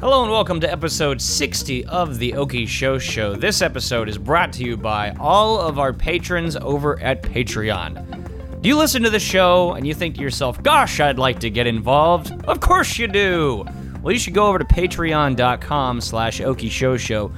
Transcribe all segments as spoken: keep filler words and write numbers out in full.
Hello and welcome to episode sixty of the Oki Show Show. This episode is brought to you by all of our patrons over at Patreon. Do you listen to the show and you think to yourself, gosh, I'd like to get involved? Of course you do! Well, you should go over to patreon.com slash Oki Show Show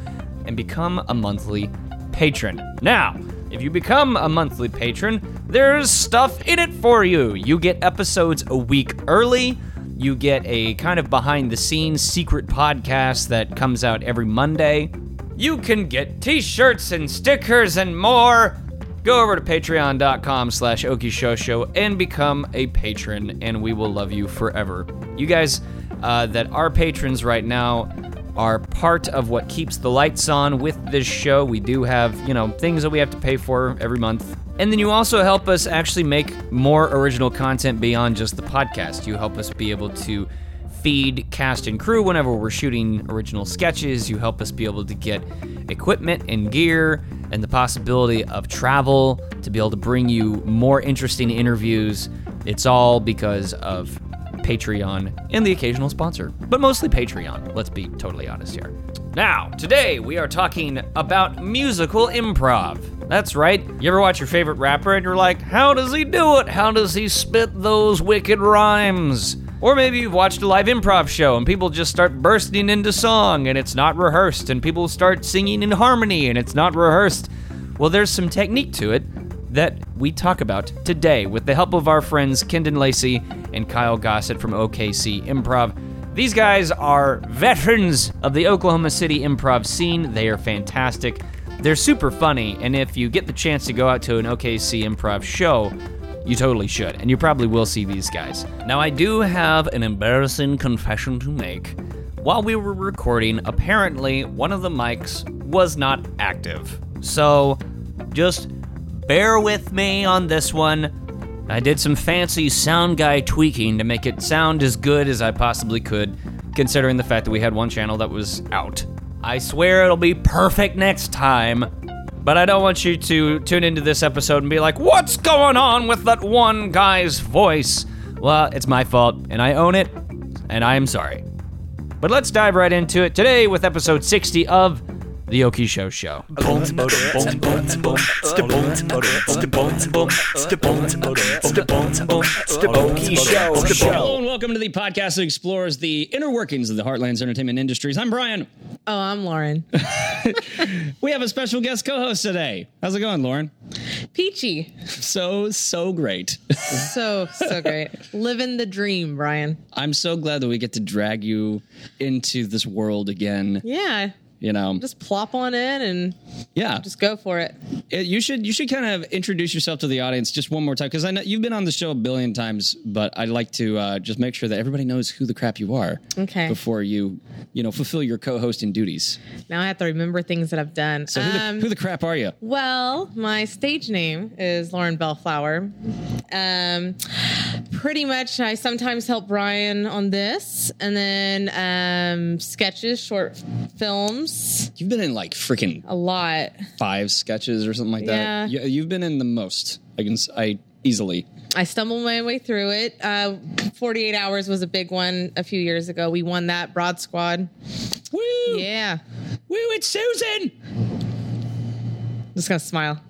and become a monthly patron. Now, if you become a monthly patron, there's stuff in it for you. You get episodes a week early. You get a kind of behind-the-scenes secret podcast that comes out every Monday. You can get t-shirts and stickers and more. Go over to patreon.com slash Oki Show Show and become a patron, and we will love you forever. You guys uh, that are patrons right now are part of what keeps the lights on with this show. We do have, you know, things that we have to pay for every month. And then you also help us actually make more original content beyond just the podcast. You help us be able to feed cast and crew whenever we're shooting original sketches. You help us be able to get equipment and gear and the possibility of travel to be able to bring you more interesting interviews. It's all because of Patreon and the occasional sponsor, but mostly Patreon. Let's be totally honest here. Now, today we are talking about musical improv. That's right. You ever watch your favorite rapper and you're like, how does he do it? How does he spit those wicked rhymes? Or maybe you've watched a live improv show and people just start bursting into song and it's not rehearsed, and people start singing in harmony and it's not rehearsed. Well, there's some technique to it that we talk about today with the help of our friends Kenton Lacey and Kyle Gossett from O K C Improv. These guys are veterans of the Oklahoma City improv scene. They are fantastic. They're super funny, and if you get the chance to go out to an O K C Improv show, you totally should, and you probably will see these guys. Now, I do have an embarrassing confession to make. While we were recording, apparently one of the mics was not active. So, just bear with me on this one. I did some fancy sound guy tweaking to make it sound as good as I possibly could, considering the fact that we had one channel that was out. I swear it'll be perfect next time, but I don't want you to tune into this episode and be like, what's going on with that one guy's voice? Well, it's my fault, and I own it, and I am sorry. But let's dive right into it today with episode sixty of The Oki Show Show. Hello and welcome to the podcast that explores the inner workings of the Heartland's entertainment industries. I'm Brian. Oh, I'm Lauren. We have a special guest co-host today. How's it going, Lauren? Peachy. So, so great. so, so great. Living the dream, Brian. I'm so glad that we get to drag you into this world again. Yeah. You know, just plop on in and yeah, just go for it. it you should you should kind of introduce yourself to the audience just one more time, because I know you've been on the show a billion times, but I'd like to uh, just make sure that everybody knows who the crap you are. Okay. Before you, you know, fulfill your co-hosting duties. Now I have to remember things that I've done. So who, um, the, who the crap are you? Well, my stage name is Lauren Bellflower. Um, pretty much, I sometimes help Brian on this, and then um, sketches, short films. You've been in like freaking a lot, five sketches or something like that. Yeah, you've been in the most. I can, I easily. I stumbled my way through it. Uh, forty-eight Hours was a big one a few years ago. We won that Broad Squad. Woo! Yeah. Woo! It's Susan. I'm just gonna smile.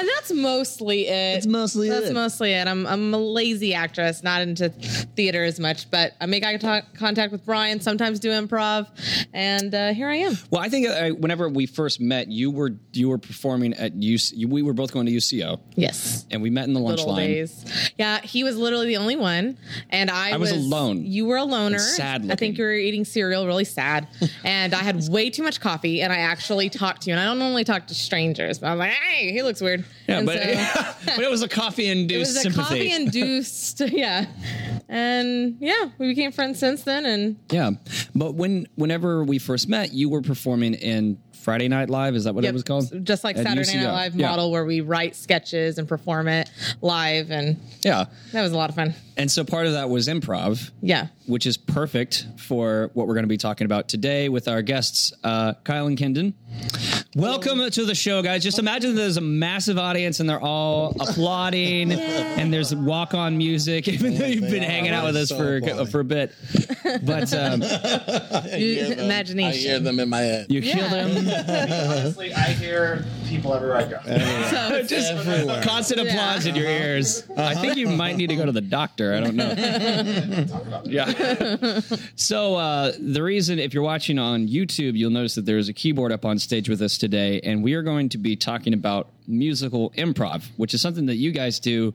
And that's mostly it. That's mostly that's it. That's mostly it. I'm I'm a lazy actress, not into theater as much, but I make eye talk, contact with Brian, sometimes do improv, and uh, here I am. Well, I think I, whenever we first met, you were you were performing at U C O. We were both going to U C O. Yes. And we met in the lunch line. Days. Yeah, he was literally the only one, and I, I was, was alone. You were a loner. Sad looking. I think you were eating cereal, really sad, and I had way too much coffee, and I actually talked to you, and I don't normally talk to strangers, but I'm like, hey, he looks weird. Yeah, but, so, yeah, but it was a coffee-induced sympathy. It was a coffee-induced, yeah. And, yeah, we became friends since then. And yeah, but when whenever we first met, you were performing in Friday Night Live. Is that what yep. it was called? Just like at Saturday U C O. Night Live yeah. model, where we write sketches and perform it live. And yeah, that was a lot of fun. And so part of that was improv. Yeah. Which is perfect for what we're going to be talking about today with our guests, uh, Kyle and Kendon. Welcome to the show, guys. Just imagine there's a massive audience and they're all applauding and there's walk-on music, even though you've been hanging out with us so for uh, for a bit. But um, imagination. I hear them in my head. You yeah. hear them? Honestly, I hear people everywhere I go. So just everywhere. Constant applause yeah. in your ears. Uh-huh. I think you might need to go to the doctor. I don't know. Talk about it. Yeah. So uh, the reason, if you're watching on YouTube, you'll notice that there's a keyboard up on stage with us today, and we are going to be talking about musical improv, which is something that you guys do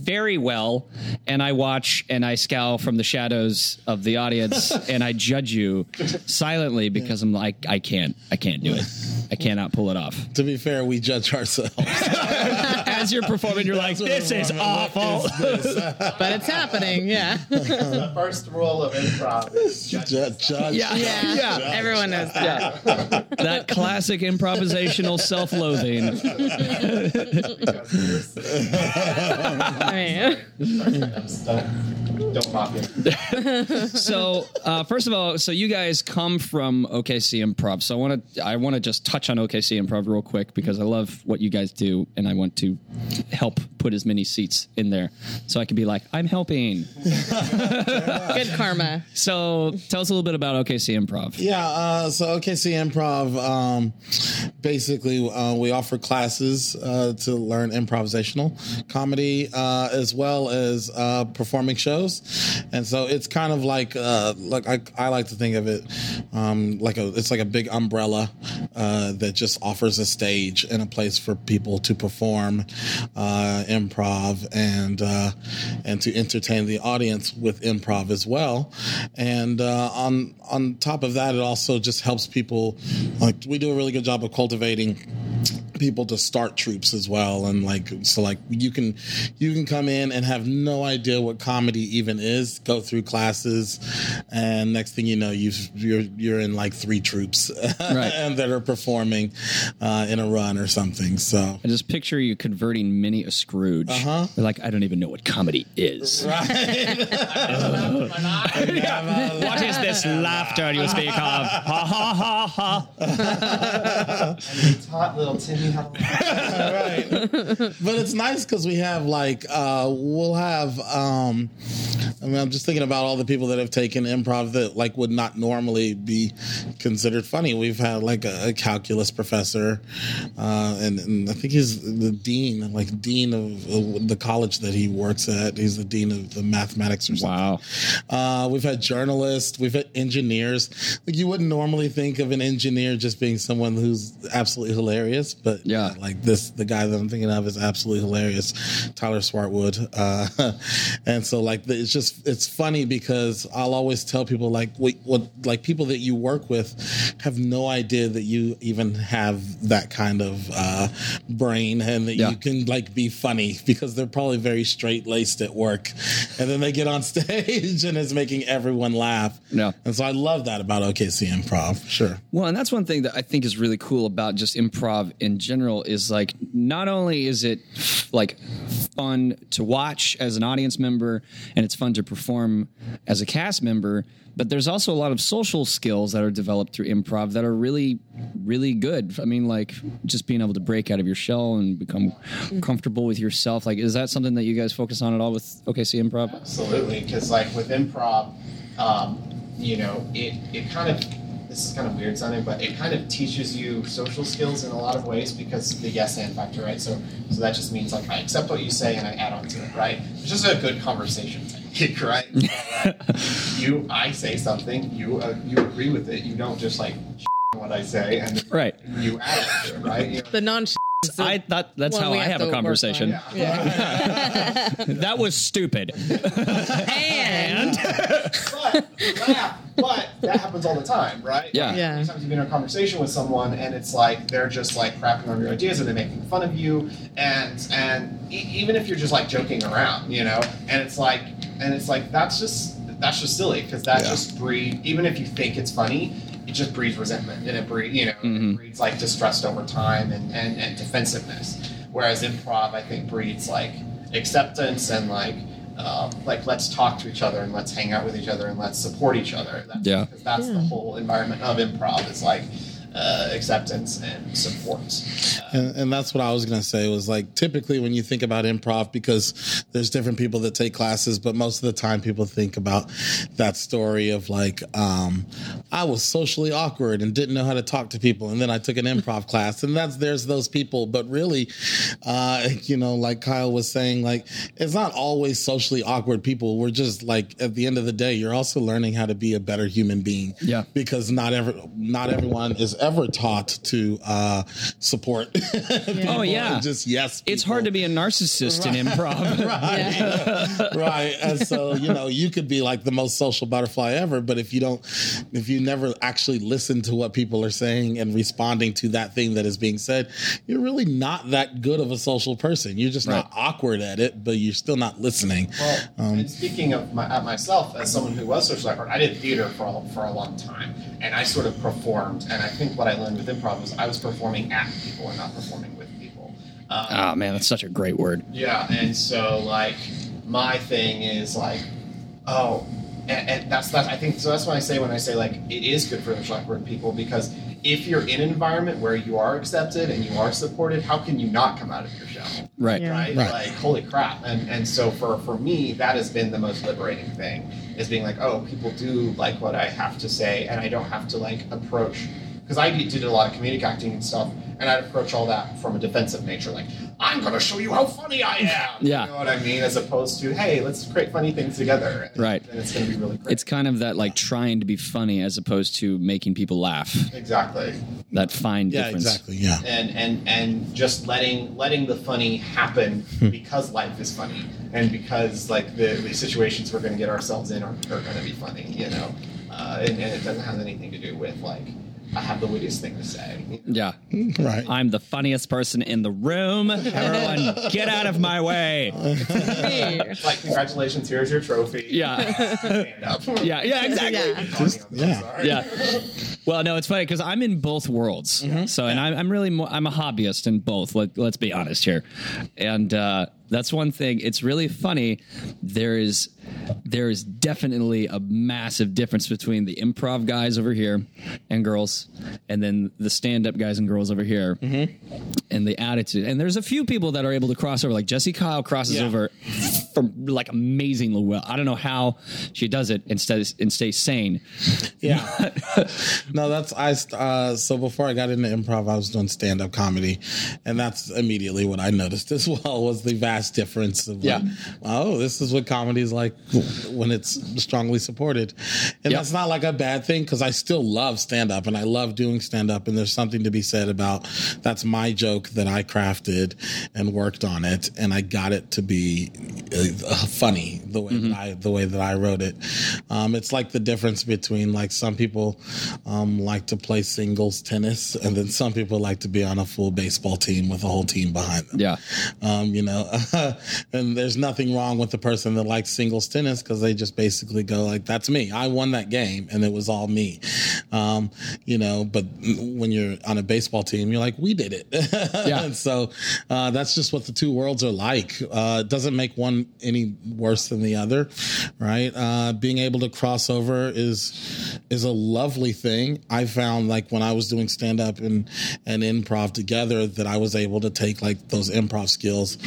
very well, and I watch and I scowl from the shadows of the audience and I judge you silently because I'm like, I can't I can't do it. I cannot pull it off. To be fair, we judge ourselves. As you're performing, you're That's like, this is awful. Is this? But it's happening, yeah. The first rule of improv is judge. judge, judge yeah, yeah. yeah. Judge. Everyone knows that. Yeah. That classic improvisational self-loathing. Don't pop it. So, uh, first of all, so you guys come from O K C Improv. So I want to I want to just touch on O K C Improv real quick because I love what you guys do, and I want to help put as many seats in there so I can be like, I'm helping. Good karma. So tell us a little bit about O K C Improv. Yeah. Uh, so O K C Improv, um, basically, uh, we offer classes uh, to learn improvisational comedy uh, as well as uh, performing shows. And so it's kind of like, uh, like I, I like to think of it um, like a, it's like a big umbrella uh, that just offers a stage and a place for people to perform uh, improv and uh, and to entertain the audience with improv as well. And uh, on on top of that, it also just helps people. Like, we do a really good job of cultivating people to start troops as well, and like so like you can you can come in and have no idea what comedy even is, go through classes, and next thing you know you've you're you're in like three troops right. and that are performing uh in a run or something. So I just picture you converting many a Scrooge. Uh-huh. You're like, I don't even know what comedy is, right? What is this laughter you speak of? Ha ha ha ha. And you taught little Timmy. Right. But it's nice because we have like uh, we'll have um, I mean, I'm just thinking about all the people that have taken improv that like would not normally be considered funny. We've had like a, a calculus professor uh, and, and I think he's the dean like dean of uh, the college that he works at. He's the dean of the mathematics or something. Wow. Uh, we've had journalists, we've had engineers. Like, you wouldn't normally think of an engineer just being someone who's absolutely hilarious, but yeah, like this, the guy that I'm thinking of is absolutely hilarious, Tyler Swartwood. Uh, and so, like, it's just it's funny because I'll always tell people like, wait, what, like people that you work with have no idea that you even have that kind of uh, brain and that yeah. you can like be funny, because they're probably very straight laced at work, and then they get on stage and it's making everyone laugh. Yeah, and so I love that about O K C Improv. Sure. Well, and that's one thing that I think is really cool about just improv in general is like, not only is it like fun to watch as an audience member and it's fun to perform as a cast member, but there's also a lot of social skills that are developed through improv that are really, really good. I mean, like just being able to break out of your shell and become comfortable with yourself. Like, is that something that you guys focus on at all with O K C Improv? Absolutely, because like with improv, um, you know, it it kind of, this is kind of weird sounding, but it kind of teaches you social skills in a lot of ways because of the yes and factor, right? So so that just means like I accept what you say and I add on to it, right? It's just a good conversation technique, right? you I say something, you uh, you agree with it, you don't just like what I say and right. you add on to it, right? You know? The non So I thought that's how I have, have a conversation. Yeah. Yeah. That was stupid. And but, yeah, but that happens all the time, right? Yeah. Like, yeah. Sometimes you've been in a conversation with someone and it's like they're just like crapping on your ideas or they're making fun of you, and and e- even if you're just like joking around, you know, and it's like and it's like that's just that's just silly because that yeah. just breeds, even if you think it's funny, it just breeds resentment, and it breeds, you know, mm-hmm. it breeds like distrust over time and, and, and defensiveness. Whereas improv, I think, breeds like acceptance and like um, like let's talk to each other and let's hang out with each other and let's support each other. That's, yeah, because that's yeah. the whole environment of improv. Is like uh, acceptance and support. Uh, and, and that's what I was going to say was, like, typically when you think about improv, because there's different people that take classes, but most of the time people think about that story of like, um, I was socially awkward and didn't know how to talk to people. And then I took an improv class, and that's, there's those people, but really, uh, you know, like Kyle was saying, like, it's not always socially awkward people. We're just like, at the end of the day, you're also learning how to be a better human being. Yeah. Because not ever, not everyone is ever taught to uh, support. Yeah. Oh yeah. Just yes. People. It's hard to be a narcissist right. in improv. Right. Yeah. Right. And so, you know, you could be like the most social butterfly ever, but if you don't, if you never actually listen to what people are saying and responding to that thing that is being said, you're really not that good of a social person. You're just right. not awkward at it, but you're still not listening. Well, um, and speaking of my, uh, myself as someone who was social awkward, I did theater for a, for a long time, and I sort of performed. And I think what I learned with improv was I was performing at people and not performing with people. Um, oh man, that's such a great word. Yeah, and so like my thing is like, oh, and, and that's that's I think so. That's why I say when I say like it is good for social awkward people, because if you're in an environment where you are accepted and you are supported, how can you not come out of your shell? Right. Yeah. Right? Right. Like, holy crap. And and so for, for me, that has been the most liberating thing, is being like, oh, people do like what I have to say, and I don't have to like approach, because I did a lot of comedic acting and stuff, and I'd approach all that from a defensive nature, like, I'm going to show you how funny I am. Yeah. You know what I mean? As opposed to, hey, let's create funny things together. And, right. And it's going to be really great. It's kind of that, like, trying to be funny as opposed to making people laugh. Exactly. That fine yeah, difference. Exactly, yeah. And, and and just letting letting the funny happen because life is funny, and because, like, the, the situations we're going to get ourselves in are, are going to be funny, you know? Uh, and, and it doesn't have anything to do with, like, I have the wittiest thing to say. Yeah. Right. I'm the funniest person in the room. Everyone, get out of my way. Like, congratulations, here's your trophy. Yeah. Stand up. Yeah, yeah, exactly. Yeah. Just, yeah. yeah. Well, no, it's funny because I'm in both worlds. Mm-hmm. So, and I'm, I'm really, mo- I'm a hobbyist in both. Let, let's be honest here. And uh, that's one thing. It's really funny. There is, there is definitely a massive difference between the improv guys over here and girls, and then the stand-up guys and girls over here, mm-hmm. and the attitude. And there's a few people that are able to cross over. Like Jesse Kyle crosses yeah. over from like amazingly well. I don't know how she does it and stays and stays sane. Yeah. No, that's I. Uh, so before I got into improv, I was doing stand-up comedy, and that's immediately what I noticed as well was the vast difference of yeah. like, oh, this is what comedy is like. When it's strongly supported. And yep. that's not like a bad thing, because I still love stand-up and I love doing stand-up, and there's something to be said about that's my joke that I crafted and worked on it, and I got it to be uh, funny the way mm-hmm. that I the way that I wrote it. Um, it's like the difference between, like, some people um, like to play singles tennis, and then some people like to be on a full baseball team with a whole team behind them. Yeah, um, you know, and there's nothing wrong with the person that likes singles tennis, because they just basically go like, that's me, I won that game, and it was all me. Um, you know, but when you're on a baseball team, you're like, we did it. Yeah. And so uh, that's just what the two worlds are like. Uh, it doesn't make one any worse than the other, right? Uh, being able to cross over is is a lovely thing. I found, like, when I was doing stand-up and, and improv together, that I was able to take, like, those improv skills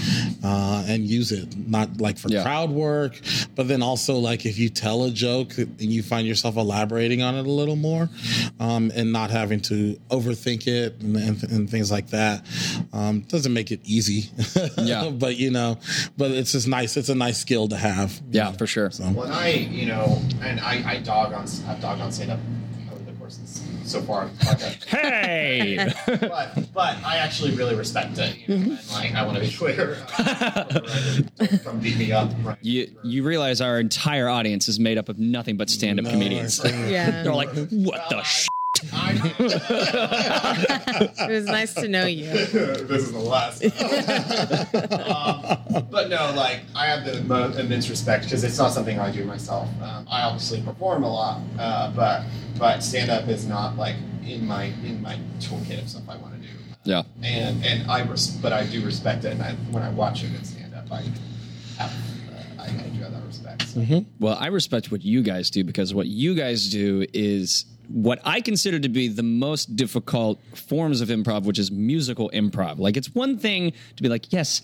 uh, and use it, not like for yeah. crowd work, but then also, like, if you tell a joke and you find yourself elaborating on it a little more, um, and not having to overthink it and, and, and things like that, um, doesn't make it easy. Yeah. But, you know, but it's just nice. It's a nice skill to have. Yeah, know? For sure. So. When I, you know, and I, I dog on, I've dogged on stand up over the course so far. Hey! but, but I actually really respect it. You know, and, like, I want to be clear. Uh, Don't beat me up. Right? You, you realize our entire audience is made up of nothing but stand-up no, comedians. Yeah. They're like, what well, the I, sh**? I know. It was nice to know you. This is the last. um, but no, like, I have the immense, immense respect, because it's not something I do myself. Um, I obviously perform a lot, uh, but... But stand-up is not, like, in my in my toolkit of stuff I want to do. Yeah. And and I res- but I do respect it, and I, when I watch it in stand-up, I have, uh, I, I do have that respect. So. Mm-hmm. Well, I respect what you guys do, because what you guys do is what I consider to be the most difficult forms of improv, which is musical improv. Like, it's one thing to be like, yes,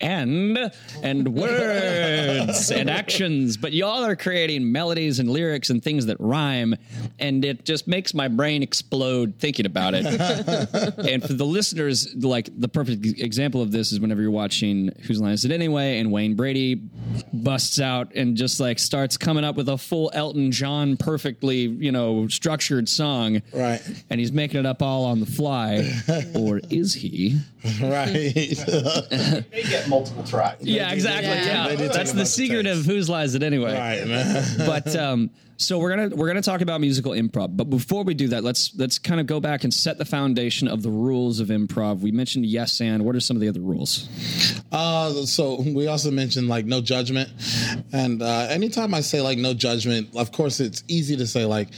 and, and words and actions, but y'all are creating melodies and lyrics and things that rhyme, and it just makes my brain explode thinking about it. And for the listeners, like, the perfect example of this is whenever you're watching Whose Line Is It Anyway, and Wayne Brady busts out and just, like, starts coming up with a full Elton John perfectly, you know, structured song. Right. And he's making it up all on the fly. Or is he? Right. They get multiple tries. Yeah, exactly. Yeah. Yeah. That's the secret of Whose Line Is It Anyway. Right, man. But um, so we're gonna we're gonna talk about musical improv. But before we do that, let's let's kind of go back and set the foundation of the rules of improv. We mentioned yes and. What are some of the other rules? Uh, so we also mentioned like no judgment. And uh, anytime I say like no judgment, of course it's easy to say like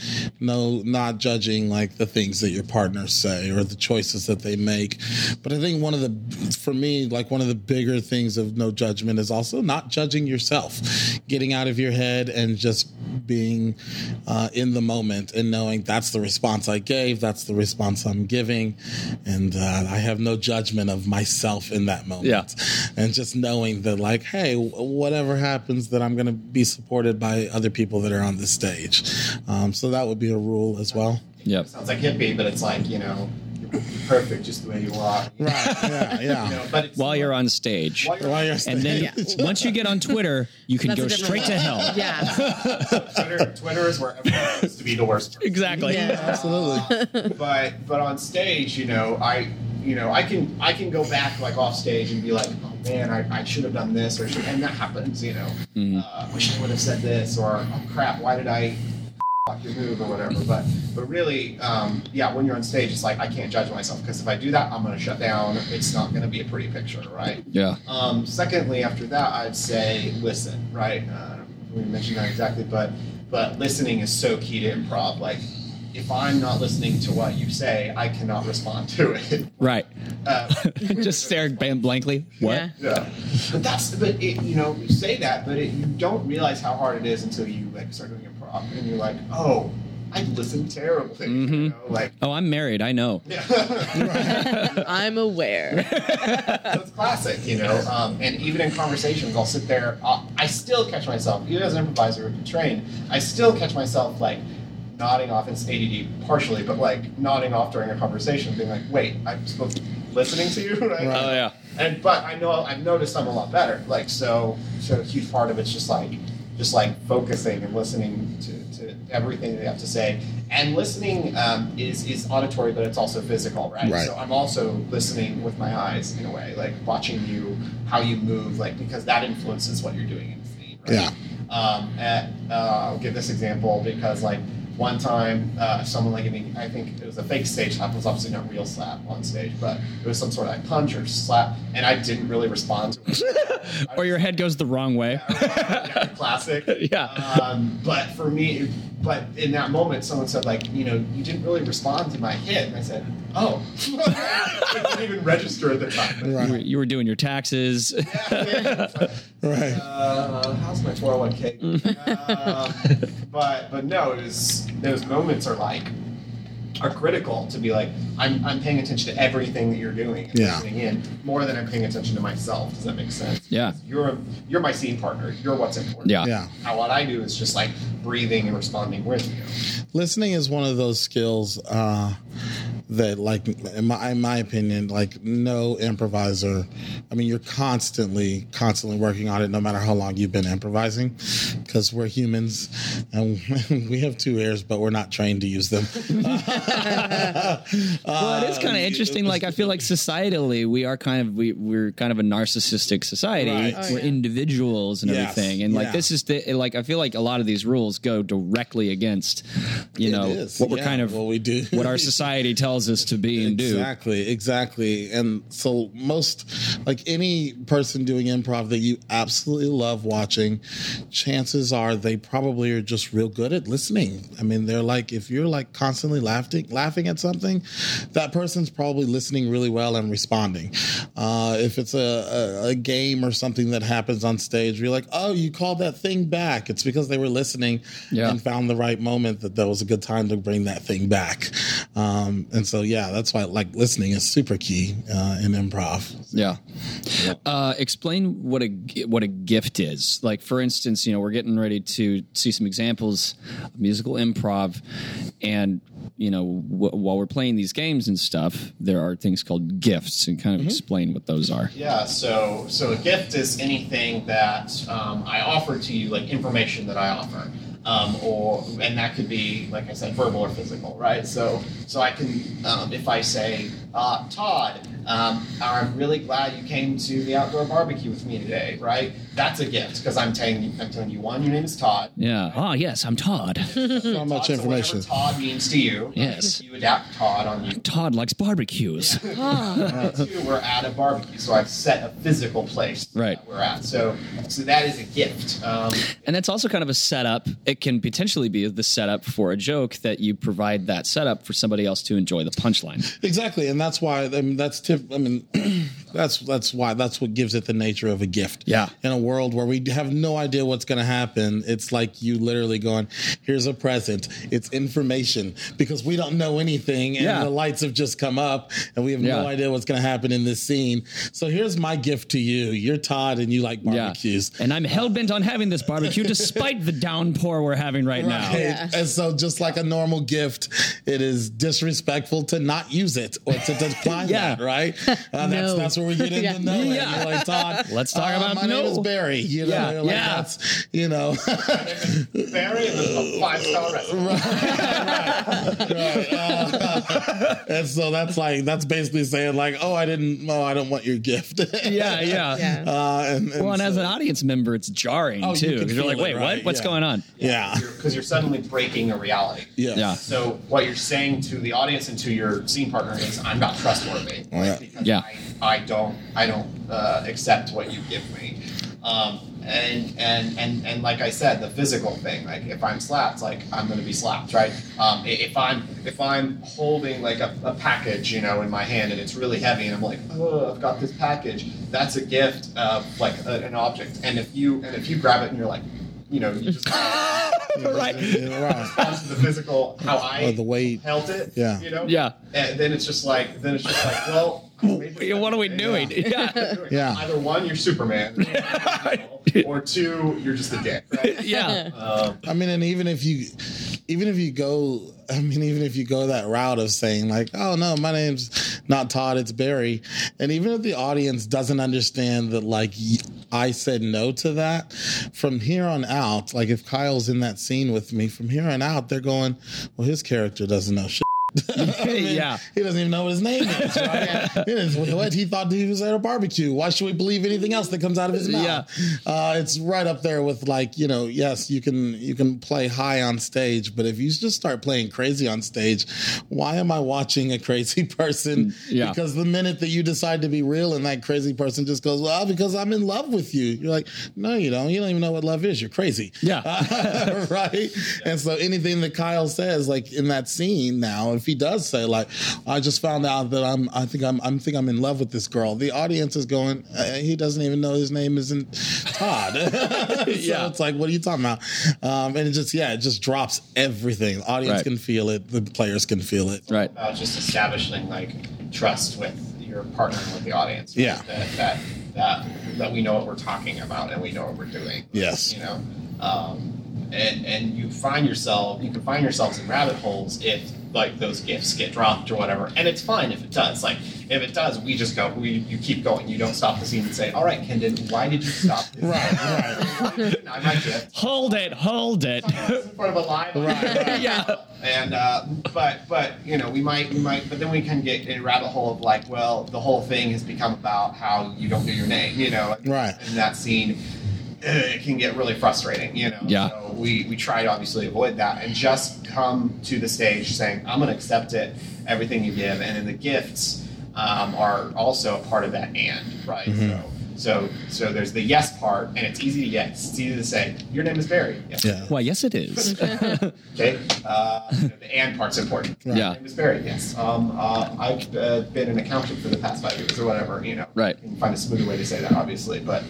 no, not judging like the things that your partners say or the choices that they make. But I think one of the, for me, like one of the bigger things of no judgment is also not judging yourself, getting out of your head and just being uh, in the moment and knowing that's the response I gave, that's the response I'm giving, and uh, I have no judgment of myself in that moment. Yeah. And just knowing that, like, hey, whatever happens, that I'm going to be supported by other people that are on the stage. Um, so that would be a rule as well. Yeah, sounds like hippie, but it's like, you know, perfect just the way you are. Right, yeah, yeah. You know, but while you're on stage. While you're on stage. And then yeah. Once you get on Twitter, you can That's go straight one. To hell. Yeah. Twitter, Twitter is where everyone wants to be the worst person. Exactly. Yeah, uh, absolutely. But but on stage, you know, I you know, I can I can go back like off stage and be like, oh man, I, I should have done this, or should, and that happens, you know. Mm. Uh, wish I would have said this, or oh crap, why did I your move or whatever, but but really, um, yeah, when you're on stage, it's like I can't judge myself because if I do that, I'm going to shut down. It's not going to be a pretty picture, right? Yeah. Um, secondly, after that, I'd say listen, right? Uh, we mentioned that exactly, but but listening is so key to improv. Like, if I'm not listening to what you say, I cannot respond to it. Right. Uh, Just staring blankly. What? Yeah. yeah. But that's but it, you know, you say that, but it, you don't realize how hard it is until you like start doing it. And you're like, oh, I listen terribly. Mm-hmm. You know, like, oh, I'm married. I know. I'm aware. So it's classic, you know. Um, and even in conversations, I'll sit there. I'll, I still catch myself, even as an improviser trained, I still catch myself like nodding off. It's A D D partially, but like nodding off during a conversation, being like, wait, I'm supposed to be listening to you, right? Oh yeah. And but I know I've noticed I'm a lot better. Like so, so a huge part of it's just like. Just like focusing and listening to, to everything they have to say. And listening um, is, is auditory, but it's also physical, right? right? So I'm also listening with my eyes in a way, like watching you, how you move, like because that influences what you're doing in scene, right? Yeah. Um, at, uh, I'll give this example because like one time uh, someone like, I think it was a fake stage slap, it was obviously not real slap on stage, but it was some sort of like punch or slap, and I didn't really respond to it. Or your head goes the wrong way. Yeah, yeah, classic. Yeah. Um, but for me, but in that moment, someone said like, you know, you didn't really respond to my hit. And I said, oh. I didn't even register at the time. Right. You, were, you were doing your taxes. Yeah, yeah. Like, right. Uh, how's my four oh one k? uh, but but no, it was, those moments are like, are critical to be like, I'm I'm paying attention to everything that you're doing and yeah. listening in more than I'm paying attention to myself. Does that make sense? Yeah. You're you're my scene partner. You're what's important. Yeah. yeah. Now, what I do is just like breathing and responding with you. Listening is one of those skills uh, that, like, in my, in my opinion, like no improviser. I mean, you're constantly, constantly working on it, no matter how long you've been improvising, because we're humans and we have two ears, but we're not trained to use them. Well, it is kind of interesting. Like, I feel like societally, we are kind of we we're kind of a narcissistic society. Right. Oh, we're yeah. individuals and yes. everything, and like yeah. this is the like I feel like a lot of these rules go directly against, you know, what we're yeah. kind of well, we do. what our society tells us to be and exactly, do. Exactly, exactly. And so most like any person doing improv that you absolutely love watching, chances are they probably are just real good at listening. I mean, they're like, if you're like constantly laughing laughing at something, that person's probably listening really well and responding. Uh, if it's a, a, a game or something that happens on stage, you're like, oh, you called that thing back. It's because they were listening yeah. and found the right moment that that was a good time to bring that thing back. Um, and so, yeah, that's why like listening is super key uh, in improv. Yeah. yeah. Uh, explain what a what a gift is. Like, for instance, you know, we're getting ready to see some examples of musical improv, and you know, w- while we're playing these games and stuff, there are things called gifts, and kind of mm-hmm. explain what those are. Yeah. So, so a gift is anything that um, I offer to you, like information that I offer. Um, or and that could be, like I said, verbal or physical, right? So, so I can, um, if I say, uh, Todd, um, I'm really glad you came to the outdoor barbecue with me today, right? That's a gift because I'm telling you, I'm telling you, one, your name is Todd. Yeah. Right? Ah, yes, I'm Todd. So Todd, much information. So Todd means to you. Yes. You adapt Todd on you. Todd likes barbecues. Yeah. Ah. Two, we're at a barbecue, so I've set a physical place right. that we're at. So, so that is a gift. Um, and that's also kind of a setup. It can potentially be the setup for a joke that you provide that setup for somebody else to enjoy the punchline. Exactly, and that's why. I mean, that's tip, I mean, that's that's why that's what gives it the nature of a gift. Yeah. In a world where we have no idea what's going to happen, it's like you literally going, "Here's a present. It's information because we don't know anything, and yeah. the lights have just come up, and we have yeah. no idea what's going to happen in this scene. So here's my gift to you. You're Todd, and you like barbecues, yeah. and I'm hell bent on having this barbecue despite the downpour." We're having right, right. now. Yeah. And so just like a normal gift, it is disrespectful to not use it or to decline yeah. that, right? Uh, no. That's that's where we get into yeah. no. Yeah. You're like, Todd, let's talk uh, about my no. name is Barry. You know, yeah. You're like, yeah. that's, you know. Barry is a five-star restaurant. Right. right. right. Uh, uh, and so that's like, that's basically saying like, oh, I didn't, oh, I don't want your gift. yeah, yeah. yeah. Uh, and, and well, and so, as an audience member, it's jarring oh, too. Because you you're like, wait, it, right? what? What's yeah. going on? Yeah, because you're, you're suddenly breaking a reality. Yes. Yeah. So what you're saying to the audience and to your scene partner is, "I'm not trustworthy." Right? Yeah. Because yeah. I, I don't, I don't uh, accept what you give me. Um, and, and and and like I said, the physical thing. Like if I'm slapped, like I'm going to be slapped, right? Um, if I'm if I'm holding like a, a package, you know, in my hand and it's really heavy, and I'm like, oh, I've got this package. That's a gift of like a, an object. And if you and if you grab it and you're like. You know, you just uh, you know, right. response to the physical, how I or the weight. Held it. Yeah. You know? Yeah. And then it's just like, then it's just like, well, what are we doing? Yeah. yeah. yeah. Either one, you're Superman, or two, you're just a dick. Right? Yeah. Um, I mean, and even if you, even if you go, I mean, even if you go that route of saying like, oh no, my name's not Todd, it's Barry, and even if the audience doesn't understand that, like. I said no to that. From here on out, like if Kyle's in that scene with me, from here on out, they're going, well, his character doesn't know shit. I mean, yeah, he doesn't even know what his name is, right? He, is, what, he thought he was at a barbecue. Why should we believe anything else that comes out of his mouth? Yeah. Uh, it's right up there with like, you know, yes, you can you can play high on stage, but if you just start playing crazy on stage, why am I watching a crazy person? Yeah. Because the minute that you decide to be real and that crazy person just goes, well, because I'm in love with you. You're like, no, you don't. You don't even know what love is. You're crazy. Yeah. Uh, right? Yeah. And so anything that Kyle says, like in that scene now, if he does say like, I just found out that I'm, I think I'm, I think I'm in love with this girl. The audience is going, uh, he doesn't even know his name isn't Todd. so yeah. It's like, what are you talking about? Um, and it just, yeah, it just drops everything. The audience right. can feel it. The players can feel it. Right. Uh, just establishing like trust with your partner and with the audience. Right? Yeah. That, that, that, that we know what we're talking about and we know what we're doing. Yes. You know, um, and, and you find yourself, you can find yourselves in rabbit holes if, like those gifts get dropped or whatever, and it's fine if it does. Like if it does, we just go. We you keep going. You don't stop the scene and say, "All right, Kendon, why did you stop?" This? right, right. I might get hold it, hold it. In front of a live, right, right. yeah. And uh, but but you know we might we might but then we can get in a rabbit hole of like, well, the whole thing has become about how you don't know your name, you know, right? In that scene. It can get really frustrating, you know. Yeah. So we, we try to obviously avoid that and just come to the stage saying, I'm going to accept it, everything you give. And then the gifts um, are also a part of that and, right? Mm-hmm. So So so there's the yes part, and it's easy to yes. It's easy to say, your name is Barry. Yes. Yeah. Why, yes, it is. Okay. Uh, you know, the and part's important. Right. Yeah. My name is Barry, yes. Um, uh, I've uh, been an accountant for the past five years or whatever, you know. Right. You can find a smoother way to say that, obviously, but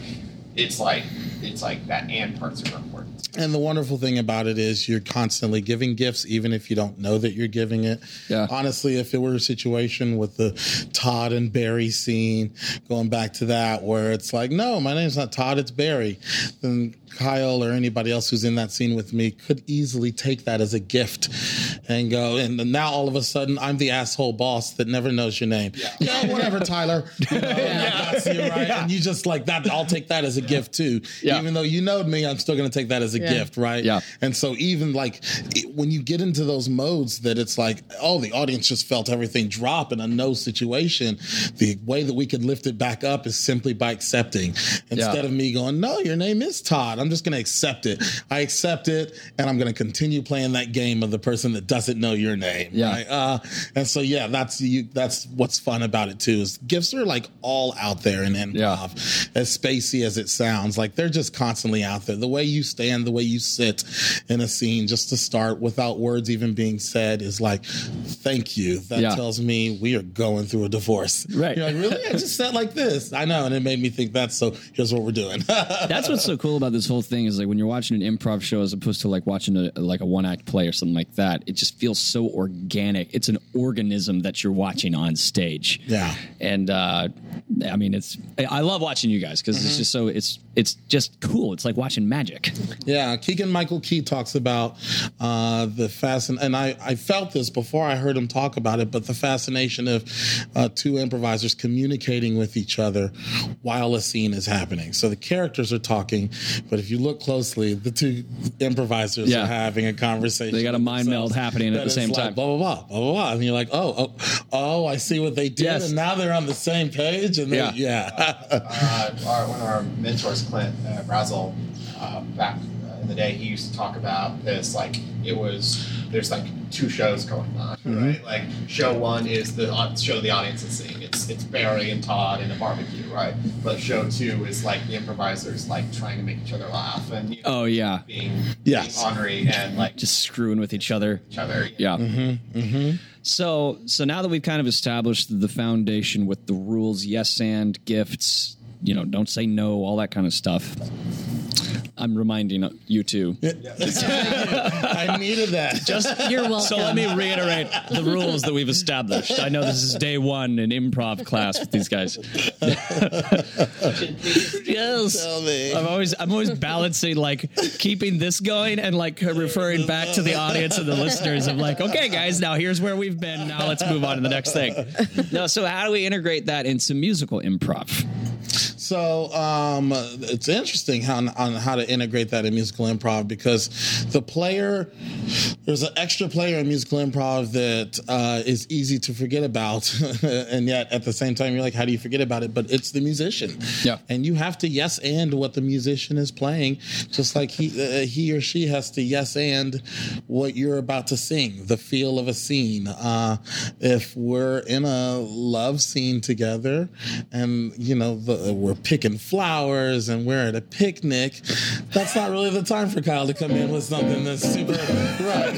it's like, it's like that and part's super important. And the wonderful thing about it is you're constantly giving gifts, even if you don't know that you're giving it. Yeah. Honestly, if it were a situation with the Todd and Barry scene, going back to that, where it's like, no, my name's not Todd, it's Barry, then Kyle or anybody else who's in that scene with me could easily take that as a gift and go, and now all of a sudden I'm the asshole boss that never knows your name. Yeah, yeah, whatever, Tyler. You know, yeah. That's you, right? Yeah. And you just like that. I'll take that as a gift too. Yeah. Even though you know me, I'm still going to take that as a yeah. gift, right? Yeah. And so even like it, when you get into those modes that it's like, oh, the audience just felt everything drop in a no situation, the way that we could lift it back up is simply by accepting. Instead yeah. of me going, no, your name is Todd. I'm just going to accept it. I accept it, and I'm going to continue playing that game of the person that doesn't know your name. Yeah. Right? Uh, and so, yeah, that's you. That's what's fun about it, too, is gifts are, like, all out there in improv, yeah. as spacey as it sounds. Like, they're just constantly out there. The way you stand, the way you sit in a scene, just to start without words even being said, is like, thank you. That yeah. tells me we are going through a divorce. Right. You're like, really? I just sat like this. I know, and it made me think that, so here's what we're doing. That's what's so cool about this whole thing is like when you're watching an improv show as opposed to like watching a, like a one act play or something like that, it just feels so organic. It's an organism that you're watching on stage. Yeah. And uh, I mean, it's I love watching you guys because mm-hmm. it's just so it's it's just cool. It's like watching magic. Yeah. Keegan-Michael Key talks about uh, the fascination. And I, I felt this before I heard him talk about it, but the fascination of uh, two improvisers communicating with each other while a scene is happening. So the characters are talking, but if you look closely, the two improvisers yeah. are having a conversation. They got a mind meld happening at the same like, time. Blah, blah, blah, blah, blah, blah. And you're like, oh, oh, oh, I see what they did. Yes. And now they're on the same page. And yeah. yeah. uh, uh, our, one of our mentors, Clint uh, Razzle, uh, back in the day, he used to talk about this. Like, it was, there's like two shows going on, mm-hmm. right? Like, show one is the show the audience is seeing. It's it's Barry and Todd and a barbecue, right? But show two is like the improvisers like trying to make each other laugh and you know, oh yeah, being, yes. being ornery and like just screwing with each other. Each other, yeah. Mm-hmm. Mm-hmm. So so now that we've kind of established the foundation with the rules, yes and gifts, you know, don't say no, all that kind of stuff. I'm reminding you two. I needed that. Just you're welcome. So let me reiterate the rules that we've established. I know this is day one in improv class with these guys. Yes. Tell me. I'm always I'm always balancing like keeping this going and like referring back to the audience and the listeners of like, okay guys, now here's where we've been. Now let's move on to the next thing. No, so how do we integrate that into musical improv? So um, it's interesting how on how to integrate that in musical improv because the player, there's an extra player in musical improv that uh, is easy to forget about. And yet at the same time, you're like, how do you forget about it? But it's the musician. Yeah. And you have to yes and what the musician is playing, just like he, uh, he or she has to yes and what you're about to sing, the feel of a scene. Uh, if we're in a love scene together and, you know, the, we're picking flowers and we're at a picnic, that's not really the time for Kyle to come in with something that's super right.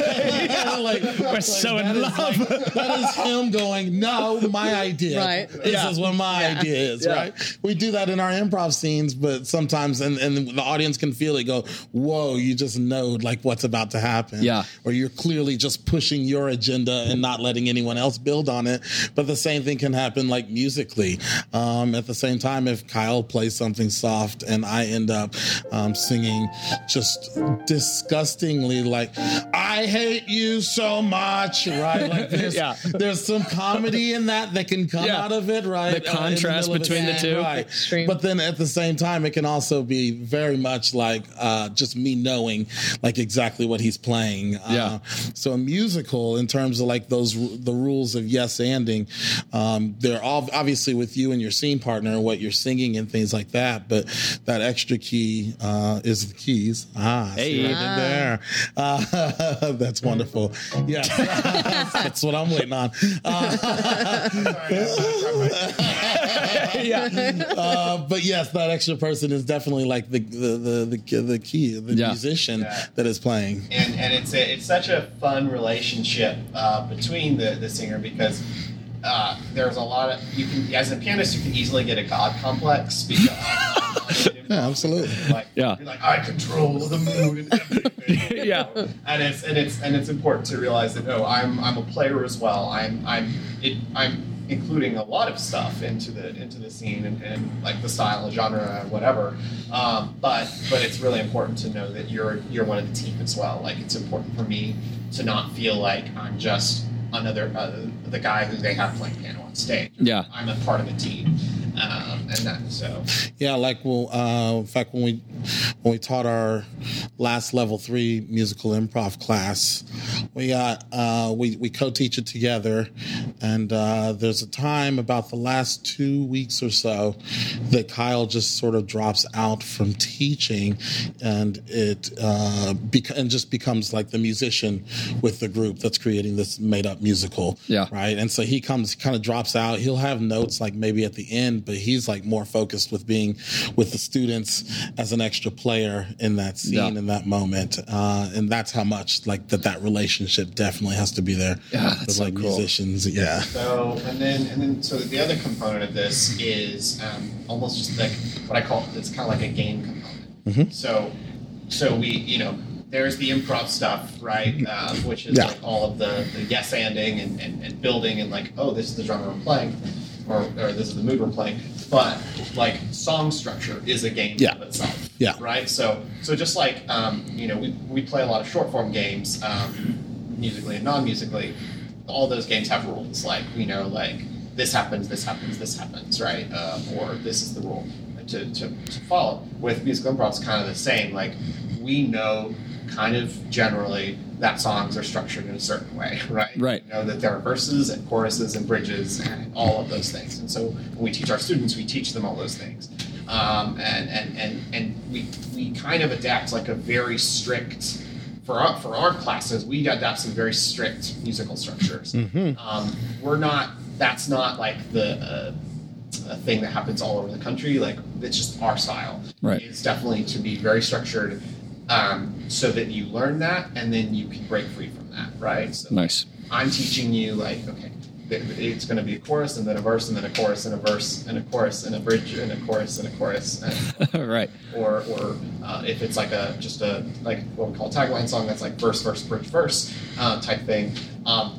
Yeah, like, we're like, so in love. Like, that is him going, no, my idea. Right. This yeah. is what my yeah. idea is, yeah. right? We do that in our improv scenes, but sometimes, and, and the audience can feel it go, whoa, you just knowed like what's about to happen. Yeah. Or you're clearly just pushing your agenda and not letting anyone else build on it. But the same thing can happen like musically. Um, at the same time, if Kyle I'll play something soft and I end up um, singing just disgustingly like, I hate you so much, right? Like there's, yeah. there's some comedy in that that can come yeah. out of it, right? The contrast uh, the between the, the two. Right. Extreme. But then at the same time, it can also be very much like uh, just me knowing like exactly what he's playing. Yeah. Uh, so a musical in terms of like those, the rules of yes anding, um, they're all obviously with you and your scene partner and what you're singing and things like that, but that extra key uh, is the keys. Ah, hey, see ah. there. Uh, that's wonderful. Yeah, that's what I'm waiting on. Uh, Sorry, yeah. Uh, but yes, that extra person is definitely like the the the the, the key, the yeah. musician yeah. that is playing. And and it's a, it's such a fun relationship uh, between the the singer because. Uh, there's a lot of you can as a pianist you can easily get a god complex because yeah, absolutely like, yeah. you're like I control the mood and everything yeah you know? and it's and it's and it's important to realize that oh I'm I'm a player as well I'm I'm it, I'm including a lot of stuff into the into the scene and, and like the style, genre, whatever. Um, but but it's really important to know that you're you're one of the team as well. Like it's important for me to not feel like I'm just another uh, the guy who they have playing piano on stage. Yeah, I'm a part of the team, um, and that so. Yeah, like well, uh, in fact, when we when we taught our last level three musical improv class, we got uh, we we co-teach it together, and uh, there's a time about the last two weeks or so that Kyle just sort of drops out from teaching, and it uh, bec- and just becomes like the musician with the group that's creating this made up musical. Yeah. Right. And so he comes, kind of drops out. He'll have notes like maybe at the end, but he's like more focused with being with the students as an extra player in that scene, yeah. in that moment. Uh, and that's how much like that, that relationship definitely has to be there. Yeah. That's with, so like cool. musicians. Yeah. So, and then, and then, so the other component of this is um, almost just like what I call, it's kind of like a game component. Mm-hmm. So, so we, you know, there's the improv stuff, right, uh, which is yeah. like all of the, the yes-anding and, and, and building and like, oh, this is the genre we're playing, or, or this is the mood we're playing. But like song structure is a game yeah. of itself, yeah. right? So so just like, um, you know, we we play a lot of short-form games, um, musically and non-musically. All those games have rules, like, you know, like this happens, this happens, this happens, right? Uh, or this is the rule to, to, to follow. With musical improv, it's kind of the same. Like we know... kind of generally that songs are structured in a certain way, right? Right. You know that there are verses and choruses and bridges and all of those things. And so when we teach our students, we teach them all those things. Um, and, and, and, and we we kind of adapt like a very strict, for our, for our classes, we adapt some very strict musical structures. Mm-hmm. Um, we're not, that's not like the... Uh, a thing that happens all over the country. Like it's just our style. Right. It's definitely to be very structured, Um, so that you learn that, and then you can break free from that, right? So nice. I'm teaching you, like, okay, it's going to be a chorus, and then a verse, and then a chorus, and a verse, and a chorus, and a bridge, and a chorus, and a chorus. And, right. Or, or uh, if it's like a just a like what we call a tagline song, that's like verse, verse, bridge, verse uh, type thing. Um,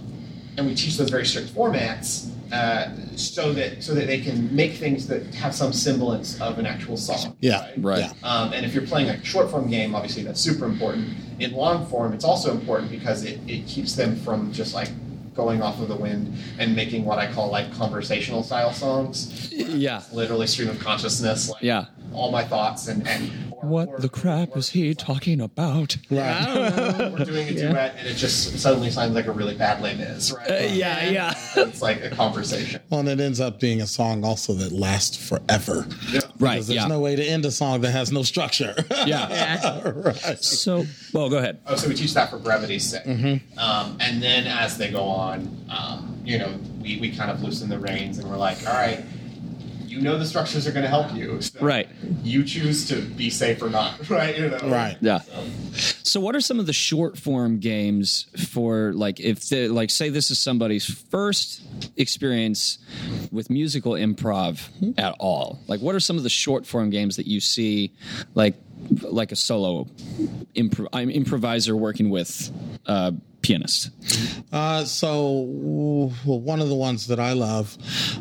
and we teach those very strict formats. Uh, so that so that they can make things that have some semblance of an actual song. Yeah, right. right. Yeah. Um, and if you're playing a short form game, obviously that's super important. In long form, it's also important because it, it keeps them from just like going off of the wind and making what I call like conversational style songs. Yeah. Literally stream of consciousness. Like yeah. All my thoughts and... and or, what or, the crap or, or, is he talking about? Yeah. I don't know. We're doing a yeah. duet and it just suddenly sounds like a really bad Les Mis, right? Uh, yeah, and, yeah. And it's like a conversation. Well, and it ends up being a song also that lasts forever. Yeah. Right, Because there's yeah. no way to end a song that has no structure. Yeah. yeah. right. So, well, go ahead. Oh, so we teach that for brevity's sake. Mm-hmm. Um, and then as they go on, On, um, you know, we, we kind of loosen the reins and we're like, all right, you know the structures are going to help you. So right. You choose to be safe or not, right? You know? Right. Yeah. So. so what are some of the short form games for, like, if, the, like, say this is somebody's first experience with musical improv at all? Like, what are some of the short form games that you see, like, like a solo impro- I'm improviser working with uh pianist? Uh, so well, one of the ones that I love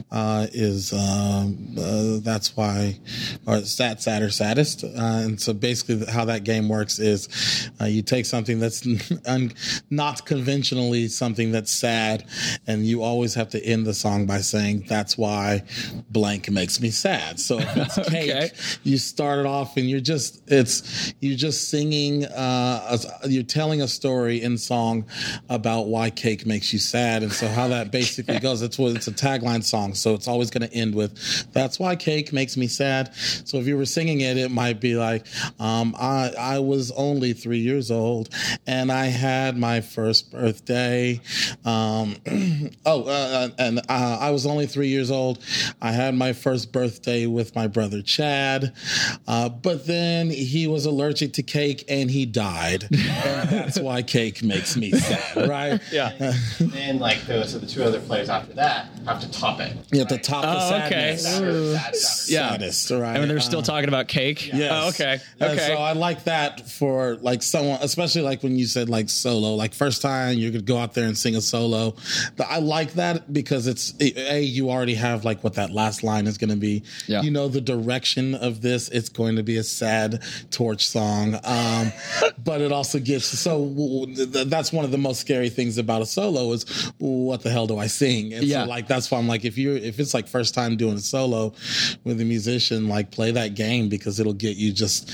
uh, is um, uh, that's why, or sat, sadder, saddest. Uh, and so basically how that game works is uh, you take something that's un- not conventionally something that's sad, and you always have to end the song by saying, that's why blank makes me sad. So if it's cake, okay. you start it off and you're just, it's, you're just singing, uh, a, you're telling a story in song about why cake makes you sad. And so how that basically goes, it's, it's a tagline song. So it's always going to end with, that's why cake makes me sad. So if you were singing it, it might be like, um, I, I was only three years old and I had my first birthday. Um, oh, uh, and uh, I was only three years old. I had my first birthday with my brother, Chad. Uh, but then he was allergic to cake and he died. And that's why cake makes me sad, right? Yeah. And then, like, those are the two other players after that have to top it. You have right? to top oh, the sadness. Okay. Sadder, sadder, sadder. Yeah. Saddest, right? I mean, they're still uh, talking about cake. Yeah. Yes. Oh, okay. Okay. And so I like that for, like, someone, especially, like, when you said, like, solo. Like, first time you could go out there and sing a solo. But I like that because it's, A, you already have, like, what that last line is going to be. Yeah. You know the direction of this. It's going to be a sad torch song. Um, but it also gets, so that's one of the most scary things about a solo is, what the hell do I sing? And yeah. so, like, that's why I'm like, if you're, if it's, like, first time doing a solo with a musician, like, play that game because it'll get you just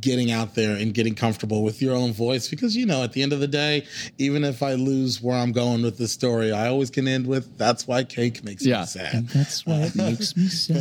getting out there and getting comfortable with your own voice. Because, you know, at the end of the day, even if I lose where I'm going with this story, I always can end with, that's why cake makes yeah. me sad. And that's why it makes me sad.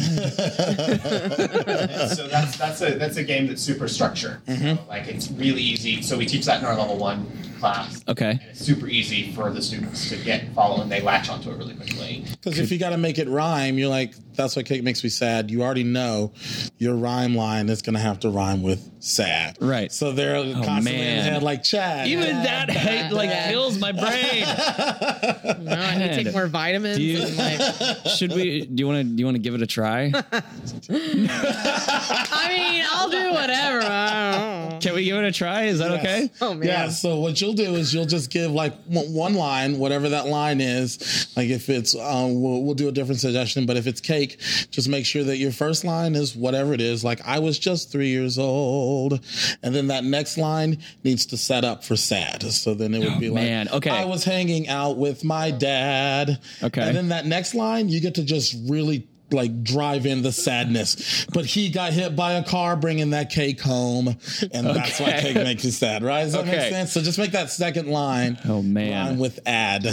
So that's that's a that's a game that's super structured. Mm-hmm. So, like, it's really easy. So we teach that in our level one class. Okay. And it's super easy for the students to get and follow, and they latch onto it really quickly. Because if you got to make it rhyme, you're like, that's why cake makes me sad. You already know your rhyme line is going to have to rhyme with sad. Right. So they're oh, constantly man. in the head like, Chad. Even Chad, that hate like Chad. kills my brain. No, I need to take more vitamins. Do you, like, should we? Do you want to? Do you want to give it a try? I mean, I'll do whatever. I don't know. Can we give it a try? Is that yes. okay? Oh man. Yeah. So what you'll do is you'll just give like one line, whatever that line is. Like if it's, um, we'll, we'll do a different suggestion. But if it's cake, just make sure that your first line is whatever it is. Like I was just three years old, and then that next line needs to set up for sad. So then it would oh, be like, man. Okay. I was hanging out with my dad. Okay. And then that next line, you get to just really like drive in the sadness, but he got hit by a car bringing that cake home, and okay. that's why cake makes you sad, right? Does that okay. make sense? So just make that second line. Oh man, line with ad.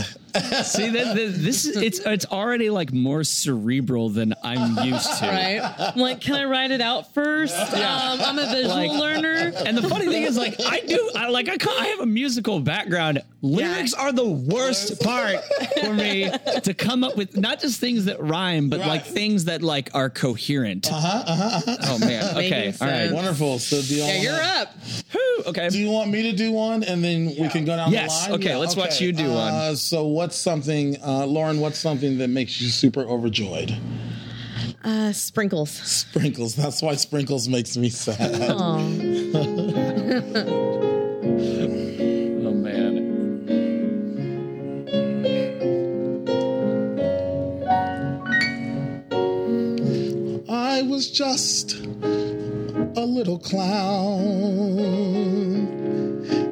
See, this, this is it's it's already like more cerebral than I'm used to. Right? I'm like, can I write it out first? Yeah. Um, I'm a visual like, learner, and the funny thing is, like, I do, I like, I, I have a musical background. Lyrics yeah. are the worst part for me to come up with, not just things that rhyme, but right. like things. Things that like are coherent. Uh-huh, uh-huh, uh-huh. Oh man. Okay. All right. Wonderful. So do you yeah, you're up. Woo. Okay. Do you want me to do one, and then yeah. we can go down yes. the line? Okay. Yeah. Let's okay. watch you do uh, one. So what's something, uh, Lauren? What's something that makes you super overjoyed? Uh, sprinkles. Sprinkles. That's why sprinkles makes me sad. Oh man. I was just a little clown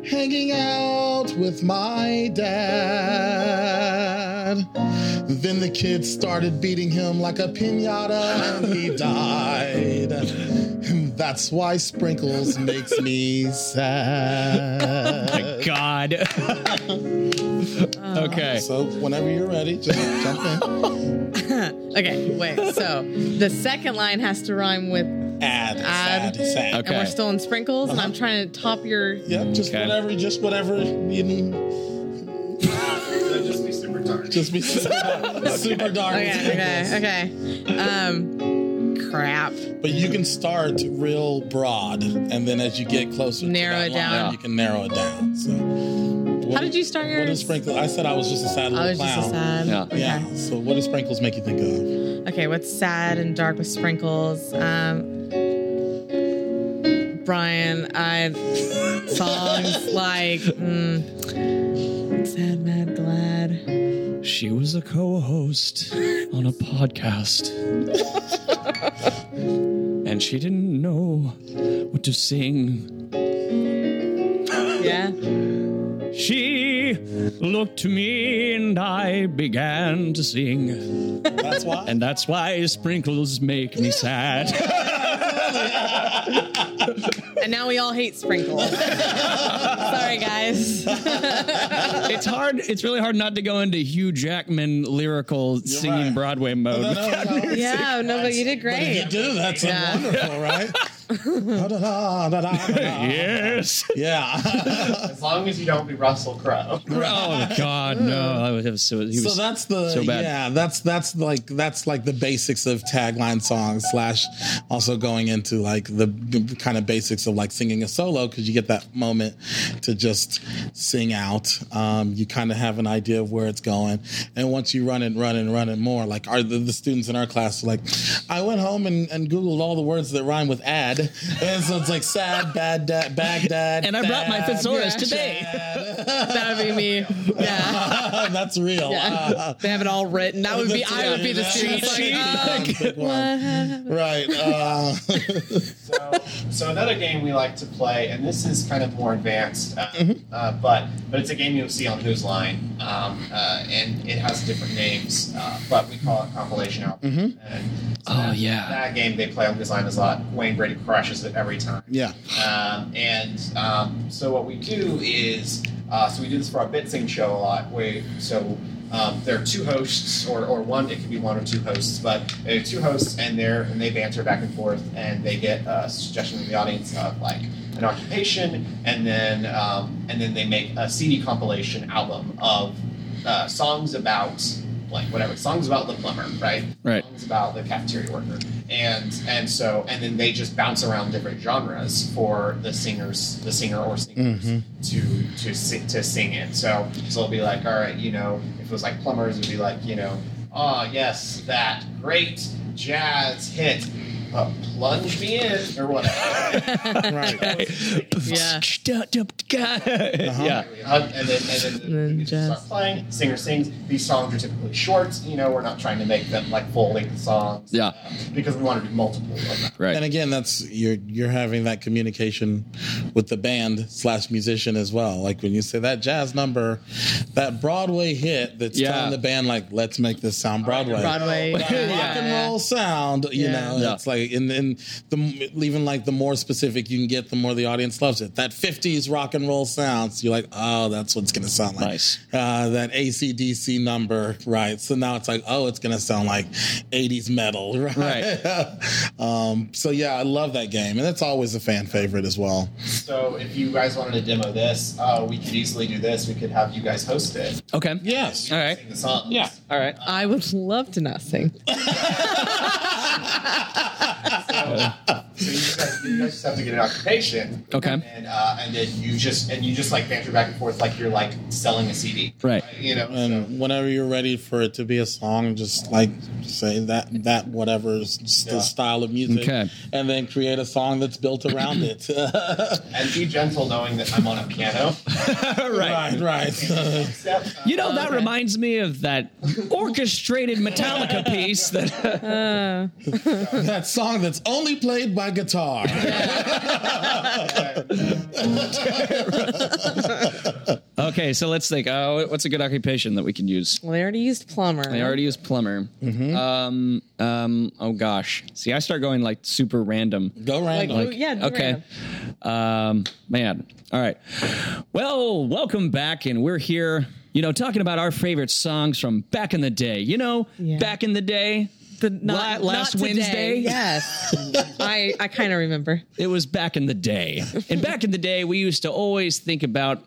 hanging out with my dad. Then the kids started beating him like a piñata and he died. And that's why sprinkles makes me sad. Oh my God. Okay. So whenever you're ready, just jump in. Okay, wait. So the second line has to rhyme with add, add, sad, sad. Okay. And we're still in sprinkles, uh-huh. and I'm trying to top your. Yep, just okay. whatever, just whatever. You so just be super dark. Just be super dark. Okay. Super dark. Okay, okay, okay. Um, crap. But you can start real broad, and then as you get closer, narrow to that it down. Line, you can narrow it down. So. What How did you start yours? What is sprinkles? I said I was just a sad little I was clown. Just a sad. Yeah. Okay. yeah. So what do sprinkles make you think of? Okay, what's sad and dark with sprinkles? Um, Brian, I songs like mm, sad, mad, glad. She was a co-host on a podcast, and she didn't know what to sing. Yeah. She looked to me and I began to sing. That's why. And that's why sprinkles make me sad. And now we all hate sprinkles. Sorry, guys. it's hard. It's really hard not to go into Hugh Jackman lyrical You're singing right. Broadway mode. No, no, no, no. Yeah, no, but you did great. But if you do, that's yeah. wonderful, right? da, da, da, da, da, da. Yes. Yeah. As long as you don't be Russell Crowe. Oh God, no! I would have so. He was so that's the so bad. yeah. That's that's like that's like the basics of tagline songs slash also going into like the kind of basics of like singing a solo because you get that moment to just sing out. Um, you kind of have an idea of where it's going, and once you run and run and run it more, like are the, the students in our class are like, I went home and, and Googled all the words that rhyme with ad. And so it's like sad, bad, dad, Baghdad. And I brought dad, my thesaurus yeah, today. That would be me. Yeah, that's real. Yeah. Uh, they have it all written. That would be. I would be the student. Like, um, right. Uh. so, so another game we like to play, and this is kind of more advanced, uh, mm-hmm. uh, but but it's a game you'll see on Whose Line, um, uh, and it has different names, uh, but we call it compilation album. Mm-hmm. And so oh that, yeah. That game they play on Whose Line is a lot. Wayne Brady crushes it every time. Yeah. Um, and um, so what we do is, uh, so we do this for our Bitsing show a lot. We, so um, there are two hosts, or, or one, it could be one or two hosts, but there are two hosts, and they're and they banter back and forth, and they get a suggestion from the audience of like an occupation, and then um, and then they make a C D compilation album of uh, songs about. Like whatever songs about the plumber, right? Right. Songs about the cafeteria worker, and and so and then they just bounce around different genres for the singers, the singer or singers mm-hmm. to to sing to sing it. So so it'll be like, all right, you know, if it was like plumbers, it'd be like, you know, oh yes, that great jazz hit. Uh, plunge me in, or whatever. Right. Right. Yeah. Uh-huh. Yeah. Uh, and then, and then the music starts playing, singer sings. These songs are typically short. You know, we're not trying to make them like full-length songs. Yeah. Uh, because we want to do multiple. Like that. Right. And again, that's you're you're having that communication with the band slash musician as well. Like when you say that jazz number, that Broadway hit that's yeah. telling the band like, let's make this sound Broadway. Broadway. Rock and roll sound. You yeah. know, yeah. it's like. And then the even like the more specific you can get, the more the audience loves it. That fifties rock and roll sounds, you're like, oh, that's what's going to sound like. Nice. Uh, that A C D C number, right? So now it's like, oh, it's going to sound like eighties metal, right? Right. um, so yeah, I love that game, and that's always a fan favorite as well. So if you guys wanted to demo this, uh, we could easily do this. We could have you guys host it. Okay. Yes. All right. Sing the songs. Yeah. All right. I would love to not sing. So, so you, just have, you just have to get an occupation, okay, and then, uh, and then you just and you just like banter back and forth like you're like selling a C D, right? right? You know, and so. Whenever you're ready for it to be a song, just like say that that whatever just yeah. the style of music, okay. and then create a song that's built around it. And be gentle, knowing that I'm on a piano. Right, right. right. Uh, you know, that okay. reminds me of that orchestrated Metallica piece that uh. that song that's only played by guitar. Okay, so let's think. Uh, what's a good occupation that we can use? Well, they already used plumber. They already used plumber. Mm-hmm. Um, um, oh, gosh. See, I start going, like, super random. Go random. Like, like, yeah, go okay. random. Um, man. All right. Well, welcome back, and we're here, you know, talking about our favorite songs from back in the day. You know, yeah. back in the day. The not, La- last not Wednesday, yes, I, I kind of remember. It was back in the day, and back in the day, we used to always think about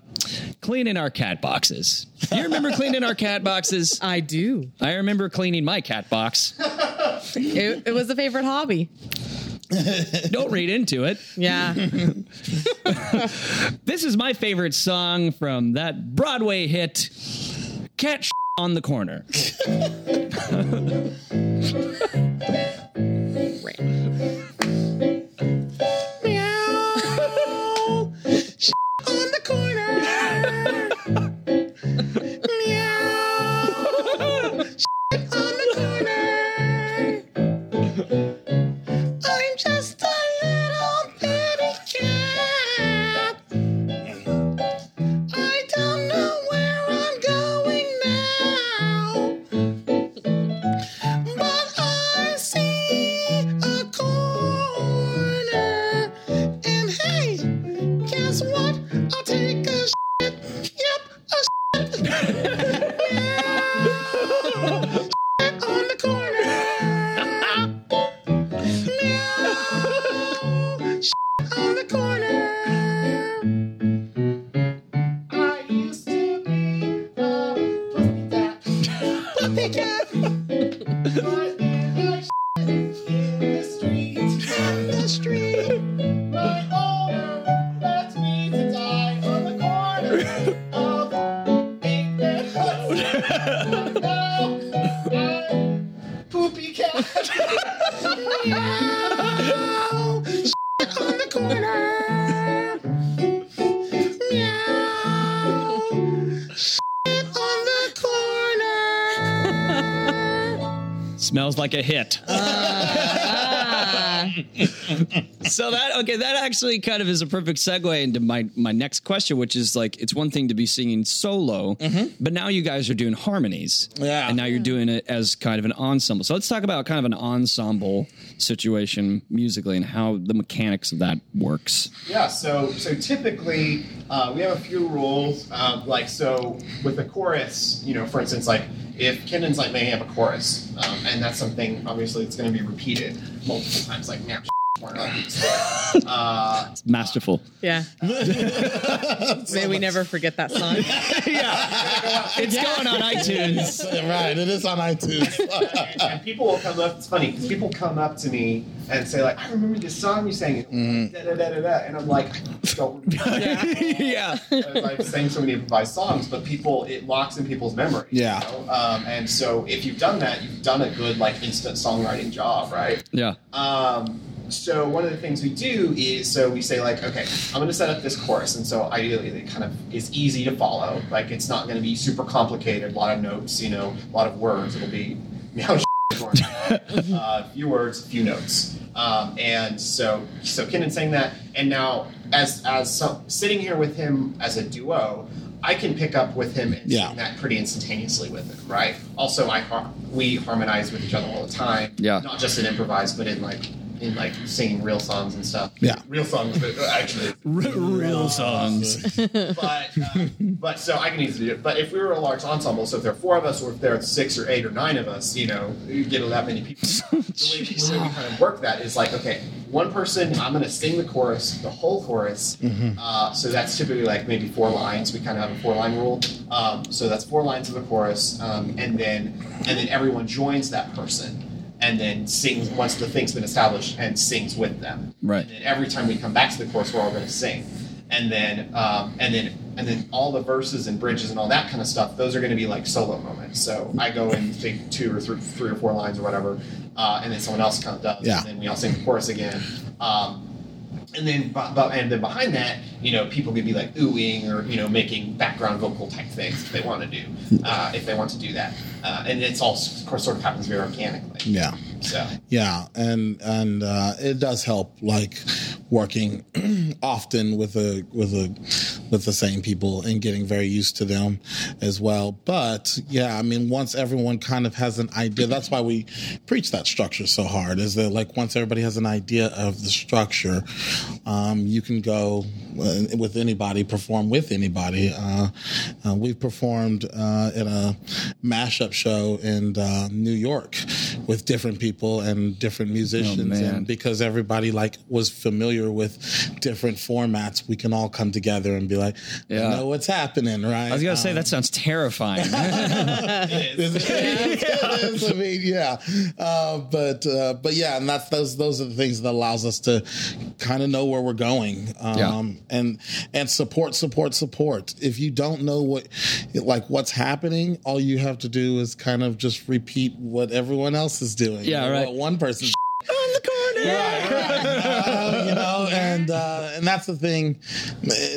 cleaning our cat boxes. You remember cleaning our cat boxes? I do. I remember cleaning my cat box. it, it was a favorite hobby. Don't read into it. Yeah. This is my favorite song from that Broadway hit, Cat Sh- on the Corner. Meow. Sh- on the corner. Meow. Sh- on the corner. I'm just a little baby cat. I don't know where I'm going now. But I see a corner. Poopy cat. Meow. Shit on the corner. Meow. Shit on the corner. Smells like a hit. Uh, uh. So that, okay, that actually kind of is a perfect segue into my, my next question, which is like, it's one thing to be singing solo, mm-hmm. but now you guys are doing harmonies. Yeah. And now you're doing it as kind of an ensemble. So let's talk about kind of an ensemble situation musically and how the mechanics of that works. Yeah. So, so typically uh, we have a few rules, uh, like, so with a chorus, you know, for instance, like if Kenton's like may have a chorus um, and that's something, obviously it's going to be repeated multiple times, like now. Uh, it's masterful. Yeah. May we never forget that song. Yeah. It's yeah. going on iTunes. Right. It is on iTunes. and, and people will come up. It's funny because people come up to me and say, like, I remember this song you sang. Mm. Da, da, da, da, da. And I'm like, I don't remember. Yeah. yeah. I've sang so many of my songs, but people, it locks in people's memory. Yeah. You know? um, and so if you've done that, you've done a good, like, instant songwriting job, right? Yeah. Um, So one of the things we do is, so we say like, okay, I'm going to set up this chorus. And so ideally it kind of is easy to follow. Like it's not going to be super complicated, a lot of notes, you know, a lot of words. It'll be, you know, uh, few words, few notes. Um, and so, so Kenan sang that. And now as, as some, sitting here with him as a duo, I can pick up with him and yeah. sing that pretty instantaneously with him, right? Also, I har- we harmonize with each other all the time. Yeah. Not just in improvised, but in like, in like singing real songs and stuff. Yeah. Real songs, but actually. real, real songs. but, uh, but so I can easily do it. But if we were a large ensemble, so if there are four of us or if there are six or eight or nine of us, you know, you get that many people. The way we kind of work that is like, okay, one person, I'm going to sing the chorus, the whole chorus. Mm-hmm. Uh, so that's typically like maybe four lines. We kind of have a four line rule. Um, so that's four lines of the chorus. Um, and then, and then everyone joins that person. And then sings once the thing's been established and sings with them. Right. And then every time we come back to the chorus, we're all going to sing. And then, um, and then, and then all the verses and bridges and all that kind of stuff. Those are going to be like solo moments. So I go and sing two or three, three or four lines or whatever, uh, and then someone else kind of does. Yeah. And then we all sing the chorus again. Um, and then, and then behind that, you know, people could be like oohing or you know making background vocal type things if they want to do, uh, if they want to do that. Uh, and it's all of course sort of happens very organically. Yeah. So. Yeah, and and uh, it does help like working often with a with a with the same people and getting very used to them as well. But yeah, I mean, once everyone kind of has an idea, that's why we preach that structure so hard. Is that like once everybody has an idea of the structure, um, you can go with anybody, perform with anybody. Uh, uh, we've performed uh, in a mashup show in uh, New York with different people and different musicians. Oh, and because everybody like was familiar with different formats, we can all come together and be like, yeah. I know what's happening, right? I was going to um, say, that sounds terrifying. It is. It is. I mean, yeah. Uh, but, uh, but yeah, and that's, those, those are the things that allows us to kind of know where we're going. Um, yeah. And and support, support, support. If you don't know what, like what's happening, all you have to do is kind of just repeat what everyone else is doing. Yeah, you know, right. What one person on the corner. Right, right. um, you know, and uh, and that's the thing.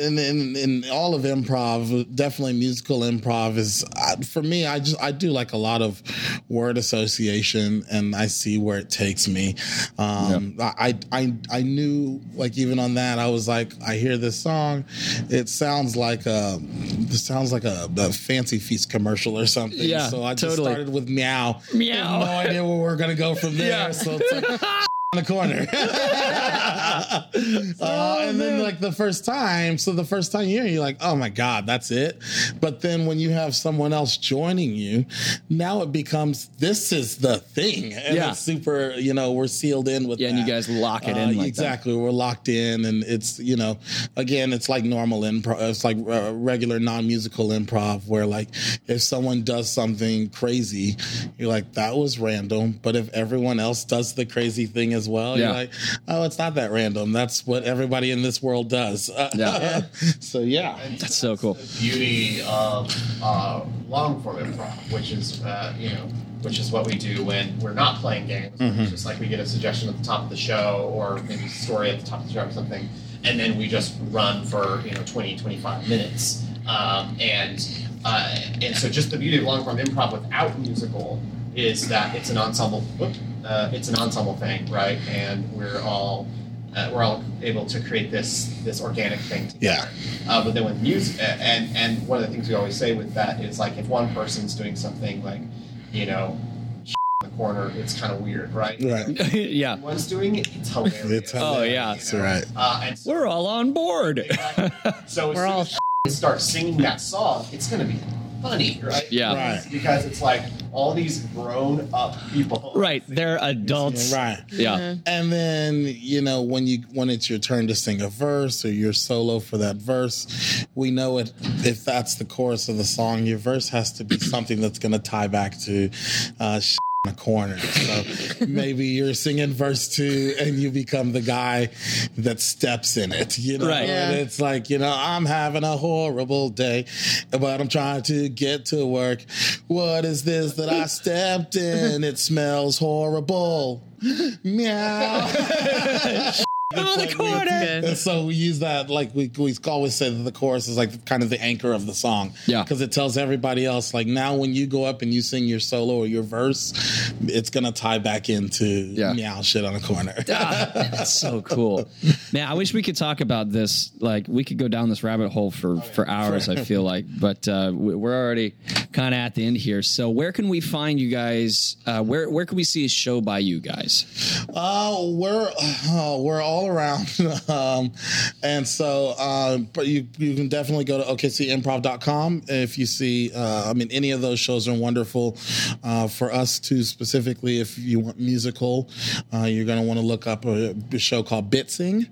In, in, in all of improv, definitely musical improv is uh, for me. I just I do like a lot of word association, and I see where it takes me. Um, yeah. I I I knew like even on that I was like I hear this song, it sounds like a it sounds like a, a Fancy Feast commercial or something. Yeah, so I totally. just started with meow. Meow. No idea where we're gonna go from there. Yeah. So it's like, on the corner. uh, and then like the first time, so the first time you hear it, you're like, oh my God, that's it. But then when you have someone else joining you, now it becomes, this is the thing. And yeah. it's super, you know, we're sealed in with yeah, that. Yeah, and you guys lock it in uh, like Exactly. That. We're locked in. And it's, you know, again, it's like normal improv. It's like uh, regular non-musical improv where, like, if someone does something crazy, you're like, that was random. But if everyone else does the crazy thing as well, yeah. you're like, oh, it's not that random. That's what everybody in this world does. Yeah. So, yeah. And that's so cool. The beauty of uh, long-form improv, which is, uh, you know, which is what we do when we're not playing games. Mm-hmm. It's just like we get a suggestion at the top of the show or maybe a story at the top of the show or something, and then we just run for, you know, twenty, twenty-five minutes. Um, and uh, and so just the beauty of long-form improv without musical is that it's an ensemble uh, it's an ensemble thing, right? And we're all uh, we're all able to create this this organic thing together. Yeah. Uh, but then with music, and and one of the things we always say with that is, like, if one person's doing something like, you know, in the corner, it's kind of weird, right? Right. Yeah. One's doing it, it's hilarious. It's hilarious. Oh yeah, that's right. Uh, and so, we're all on board. Exactly. So as we're soon all as sh- start singing that song, it's gonna be funny, right? Yeah. Right. Because it's like all these grown up people. Right. They're adults. Right. Yeah. Mm-hmm. And then, you know, when you when it's your turn to sing a verse or your solo for that verse, we know it if that's the chorus of the song, your verse has to be something that's gonna tie back to uh sh- in a corner. So maybe you're singing verse two and you become the guy that steps in it, you know, right. Yeah. And it's like, you know, I'm having a horrible day, but I'm trying to get to work. What is this that I stepped in? It smells horrible. Meow. Oh, the corner. And so we use that, like, we, we always say that the chorus is, like, kind of the anchor of the song. Yeah. Because it tells everybody else, like, now when you go up and you sing your solo or your verse, it's going to tie back into yeah. meow shit on a corner. Ah, man, that's so cool. Man, I wish we could talk about this. Like, we could go down this rabbit hole for, oh, yeah. for hours, I feel like. But uh, we're already kind of at the end here. So where can we find you guys? Uh, where where can we see a show by you guys? Uh, we're, uh, we're all around, um, and so uh, but you you can definitely go to O K C improv dot com if you see uh, I mean any of those shows are wonderful uh, for us too. Specifically, if you want musical, uh, you're going to want to look up a, a show called Bitsing,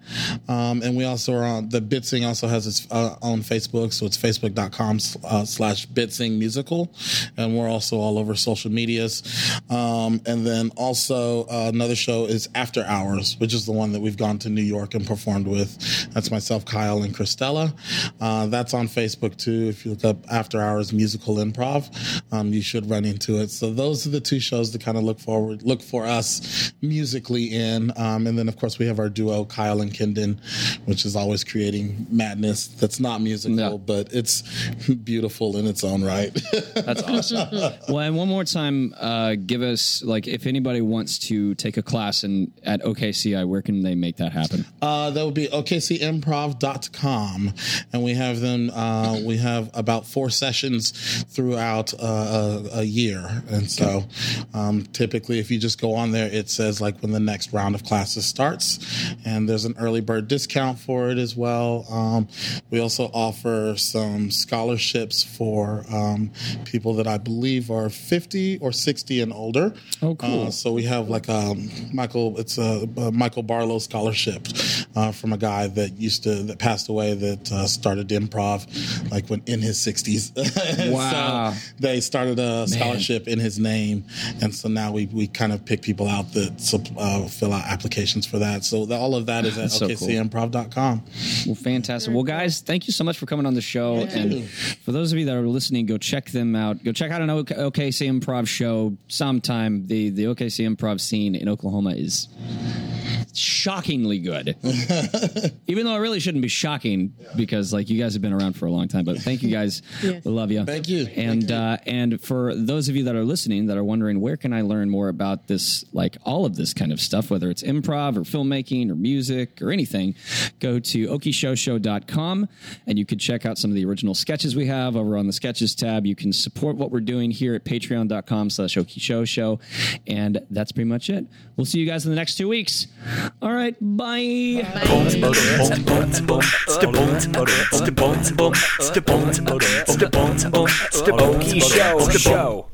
um, and we also are on the Bitsing also has its uh, own Facebook, so it's facebook dot com slash Bitsing musical, and we're also all over social medias, um, and then also uh, another show is After Hours, which is the one that we've gone to New York and performed with. That's myself, Kyle, and Christella. Uh, that's on Facebook too. If you look up After Hours Musical Improv, um, you should run into it. So those are the two shows to kind of look forward, look for us musically in. Um, and then of course we have our duo, Kyle and Kendon, which is always creating madness. That's not musical, no. but it's beautiful in its own right. That's awesome. Well, and one more time, uh, give us, like, if anybody wants to take a class in at O K C I, where can they make that happen? Uh, that would be O K C improv dot com, and we have them. Uh, we have about four sessions throughout uh, a, a year, and so um, typically, if you just go on there, it says like when the next round of classes starts, and there's an early bird discount for it as well. Um, we also offer some scholarships for um, people that I believe are fifty or sixty and older. Oh, cool! Uh, so we have like a Michael. It's a, a Michael Barlow scholarship uh, from a guy that used to that passed away that uh, started improv like when in his sixties. Wow! So they started a scholarship Man. in his name, and so now we, we kind of pick people out that uh, fill out applications for that. So the, all of that is at O K C improv dot com. So cool. Well, fantastic. Well, guys, thank you so much for coming on the show. Yeah. And for those of you that are listening, go check them out. Go check out an O K C Improv show sometime. The the O K C Improv scene in Oklahoma is shockingly good. Even though it really shouldn't be shocking, yeah. because like you guys have been around for a long time, but thank you guys. Yes. We love you. Thank you. And thank you. Uh, and for those of you that are listening that are wondering, where can I learn more about this, like all of this kind of stuff, whether it's improv or filmmaking or music or anything, go to oki show show dot com and you can check out some of the original sketches we have over on the sketches tab. You can support what we're doing here at patreon dot com slash oki show show, and that's pretty much it. We'll see you guys in the next two weeks. All right, bye. Bye. Oki Show Show.